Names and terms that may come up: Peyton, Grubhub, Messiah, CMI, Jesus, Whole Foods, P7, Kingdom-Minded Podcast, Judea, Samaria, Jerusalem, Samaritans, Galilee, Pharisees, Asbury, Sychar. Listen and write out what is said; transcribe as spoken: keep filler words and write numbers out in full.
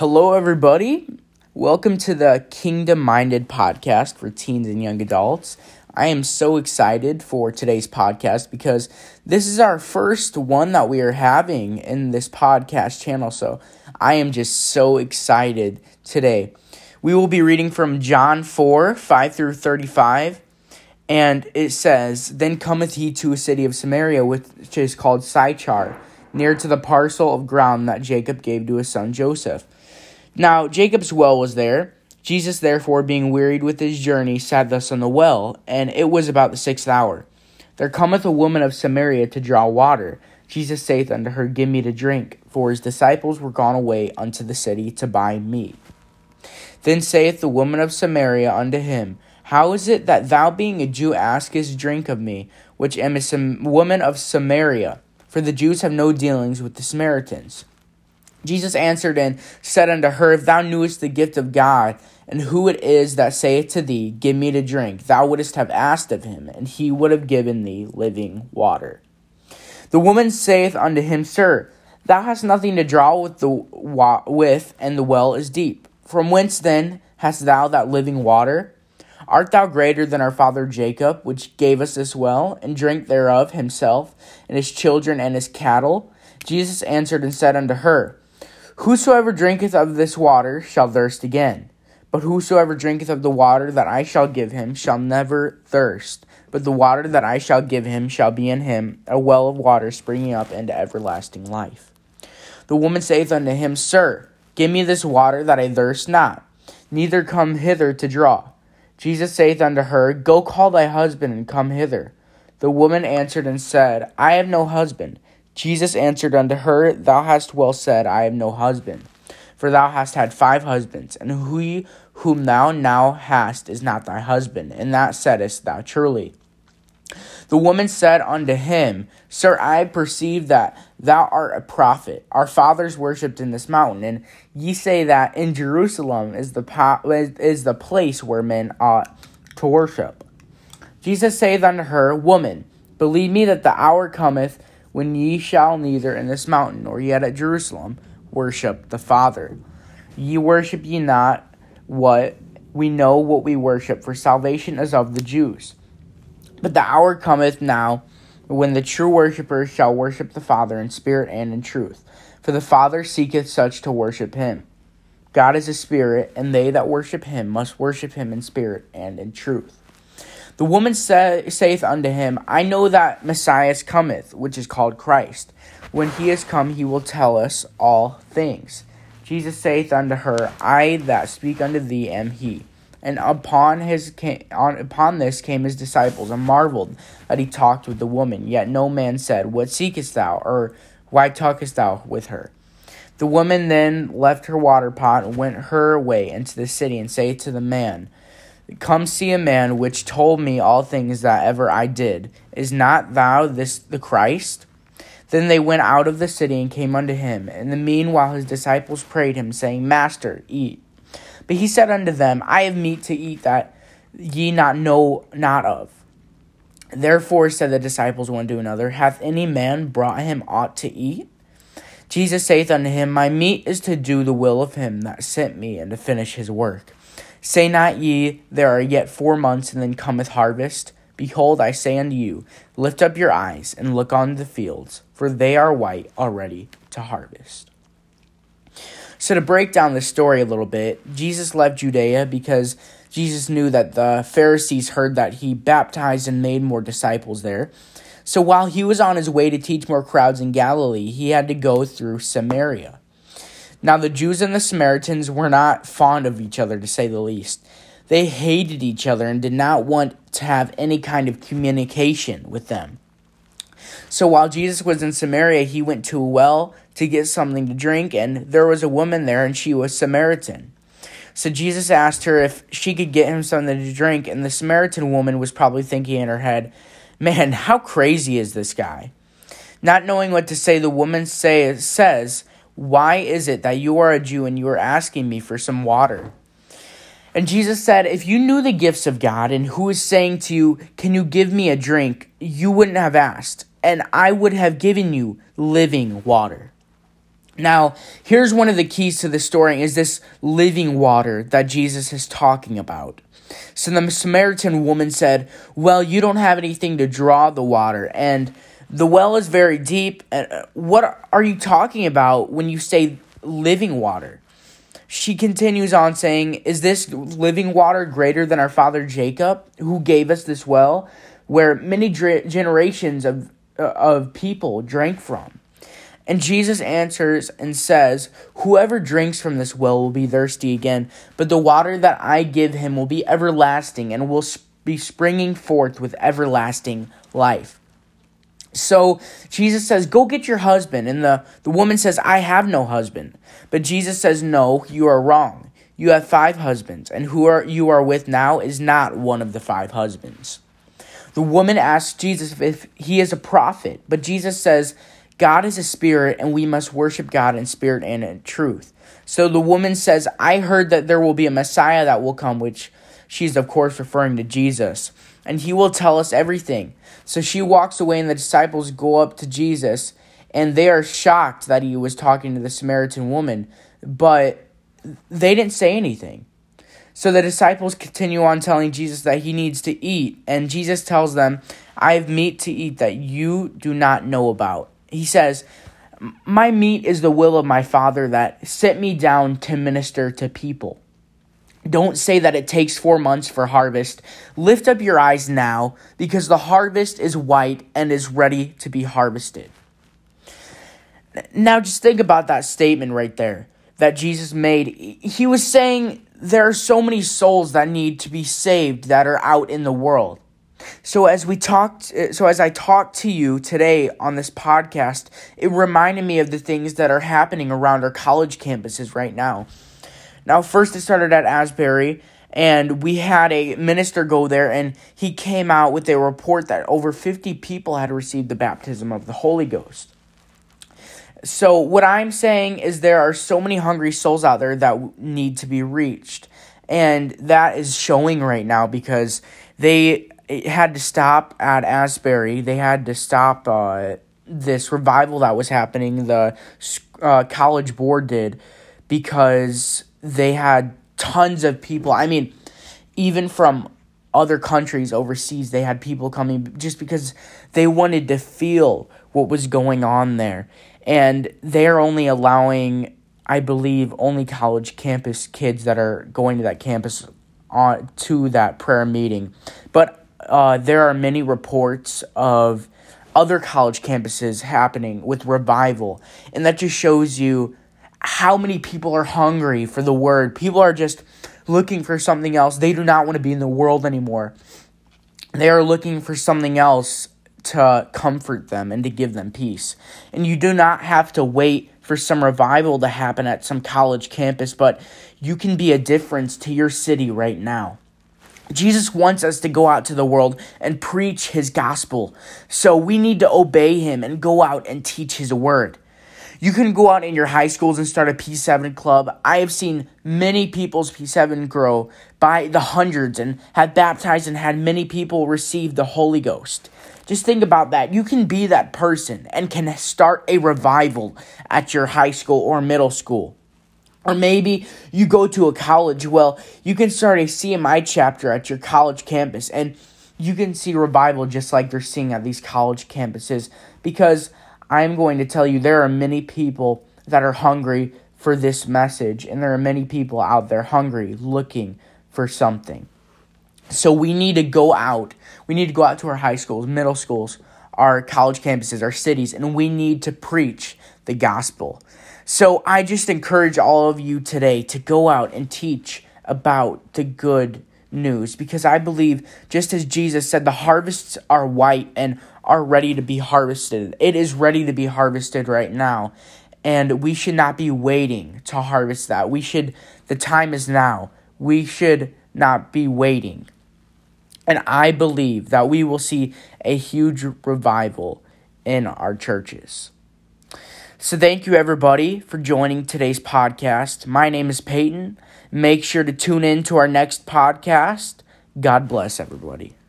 Hello, everybody. Welcome to the Kingdom-Minded Podcast for teens and young adults. I am so excited for today's podcast because this is our first one that we are having in this podcast channel, so I am just so excited today. We will be reading from John four, five through thirty-five, and it says, "Then cometh he to a city of Samaria, which is called Sychar, near to the parcel of ground that Jacob gave to his son Joseph. Now Jacob's well was there. Jesus, therefore, being wearied with his journey, sat thus on the well, and it was about the sixth hour. There cometh a woman of Samaria to draw water. Jesus saith unto her, Give me to drink, for his disciples were gone away unto the city to buy meat. Then saith the woman of Samaria unto him, How is it that thou, being a Jew, askest drink of me, which am a Sam- woman of Samaria? For the Jews have no dealings with the Samaritans. Jesus answered and said unto her, If thou knewest the gift of God, and who it is that saith to thee, Give me to drink, thou wouldest have asked of him, and he would have given thee living water. The woman saith unto him, Sir, thou hast nothing to draw with, the wa- with, and the well is deep. From whence then hast thou that living water? Art thou greater than our father Jacob, which gave us this well, and drank thereof himself, and his children, and his cattle? Jesus answered and said unto her, Whosoever drinketh of this water shall thirst again. But whosoever drinketh of the water that I shall give him shall never thirst. But the water that I shall give him shall be in him a well of water springing up into everlasting life. The woman saith unto him, Sir, give me this water that I thirst not, neither come hither to draw. Jesus saith unto her, Go call thy husband and come hither. The woman answered and said, I have no husband. Jesus answered unto her, Thou hast well said, I have no husband. For thou hast had five husbands, and he whom thou now hast is not thy husband, and that saidest thou truly. The woman said unto him, Sir, I perceive that thou art a prophet. Our fathers worshipped in this mountain, and ye say that in Jerusalem is the po- is the place where men ought to worship. Jesus saith unto her, Woman, believe me that the hour cometh when ye shall neither in this mountain nor yet at Jerusalem worship the Father. Ye worship ye not what we know what we worship, for salvation is of the Jews. But the hour cometh now when the true worshippers shall worship the Father in spirit and in truth, for the Father seeketh such to worship him. God is a spirit, and they that worship him must worship him in spirit and in truth. The woman say, saith unto him, I know that Messiah cometh, which is called Christ. When he is come, he will tell us all things. Jesus saith unto her, I that speak unto thee am he. And upon his came, on, upon this came his disciples, and marveled that he talked with the woman. Yet no man said, What seekest thou? Or why talkest thou with her? The woman then left her water pot, and went her way into the city, and saith to the man, Come see a man which told me all things that ever I did. Is not thou this the Christ? Then they went out of the city and came unto him. In the meanwhile his disciples prayed him, saying, Master, eat. But he said unto them, I have meat to eat that ye not know not of. Therefore said the disciples one to another, Hath any man brought him aught to eat? Jesus saith unto him, My meat is to do the will of him that sent me, and to finish his work. Say not ye, There are yet four months, and then cometh harvest? Behold, I say unto you, Lift up your eyes, and look on the fields, for they are white already to harvest. So to break down the story a little bit, Jesus left Judea because Jesus knew that the Pharisees heard that he baptized and made more disciples there. So while he was on his way to teach more crowds in Galilee, he had to go through Samaria. Now the Jews and the Samaritans were not fond of each other, to say the least. They hated each other and did not want to have any kind of communication with them. So while Jesus was in Samaria, he went to a well to get something to drink, and there was a woman there, and she was Samaritan. So Jesus asked her if she could get him something to drink, and the Samaritan woman was probably thinking in her head, Man, how crazy is this guy? Not knowing what to say, the woman say, says, Why is it that you are a Jew and you are asking me for some water? And Jesus said, If you knew the gifts of God and who is saying to you, Can you give me a drink? You wouldn't have asked, and I would have given you living water. Now, here's one of the keys to this story, is this living water that Jesus is talking about. So the Samaritan woman said, well, you don't have anything to draw the water, and the well is very deep. What are you talking about when you say living water? She continues on saying, is this living water greater than our father Jacob, who gave us this well, where many dra- generations of, uh, of people drank from? And Jesus answers and says, whoever drinks from this well will be thirsty again, but the water that I give him will be everlasting and will be springing forth with everlasting life. So Jesus says, go get your husband. And the, the woman says, I have no husband. But Jesus says, no, you are wrong. You have five husbands, and who are you are with now is not one of the five husbands. The woman asks Jesus if he is a prophet, but Jesus says, God is a spirit, and we must worship God in spirit and in truth. So the woman says, I heard that there will be a Messiah that will come, which she's, of course, referring to Jesus, and he will tell us everything. So she walks away, and the disciples go up to Jesus, and they are shocked that he was talking to the Samaritan woman, but they didn't say anything. So the disciples continue on telling Jesus that he needs to eat, and Jesus tells them, I have meat to eat that you do not know about. He says, my meat is the will of my Father that sent me down to minister to people. Don't say that it takes four months for harvest. Lift up your eyes now, because the harvest is white and is ready to be harvested. Now just think about that statement right there that Jesus made. He was saying there are so many souls that need to be saved that are out in the world. So as we talked, so as I talked to you today on this podcast, it reminded me of the things that are happening around our college campuses right now. Now, first it started at Asbury, and we had a minister go there, and he came out with a report that over fifty people had received the baptism of the Holy Ghost. So what I'm saying is there are so many hungry souls out there that need to be reached, and that is showing right now because they... It had to stop at Asbury. They had to stop uh, this revival that was happening, the uh, college board did, because they had tons of people. I mean, even from other countries overseas, they had people coming just because they wanted to feel what was going on there. And they're only allowing, I believe, only college campus kids that are going to that campus on to that prayer meeting. But Uh, there are many reports of other college campuses happening with revival, and that just shows you how many people are hungry for the word. People are just looking for something else. They do not want to be in the world anymore. They are looking for something else to comfort them and to give them peace. And you do not have to wait for some revival to happen at some college campus, but you can be a difference to your city right now. Jesus wants us to go out to the world and preach his gospel. So we need to obey him and go out and teach his word. You can go out in your high schools and start a P seven club. I have seen many people's P seven grow by the hundreds and have baptized and had many people receive the Holy Ghost. Just think about that. You can be that person and can start a revival at your high school or middle school. Or maybe you go to a college. Well, you can start a C M I chapter at your college campus, and you can see revival just like they're seeing at these college campuses, because I'm going to tell you there are many people that are hungry for this message, and there are many people out there hungry looking for something. So we need to go out. We need to go out to our high schools, middle schools, our college campuses, our cities, and we need to preach the gospel. So I just encourage all of you today to go out and teach about the good news, because I believe, just as Jesus said, the harvests are white and are ready to be harvested. It is ready to be harvested right now, and we should not be waiting to harvest that. We should, the time is now. We should not be waiting. And I believe that we will see a huge revival in our churches. So thank you, everybody, for joining today's podcast. My name is Peyton. Make sure to tune in to our next podcast. God bless everybody.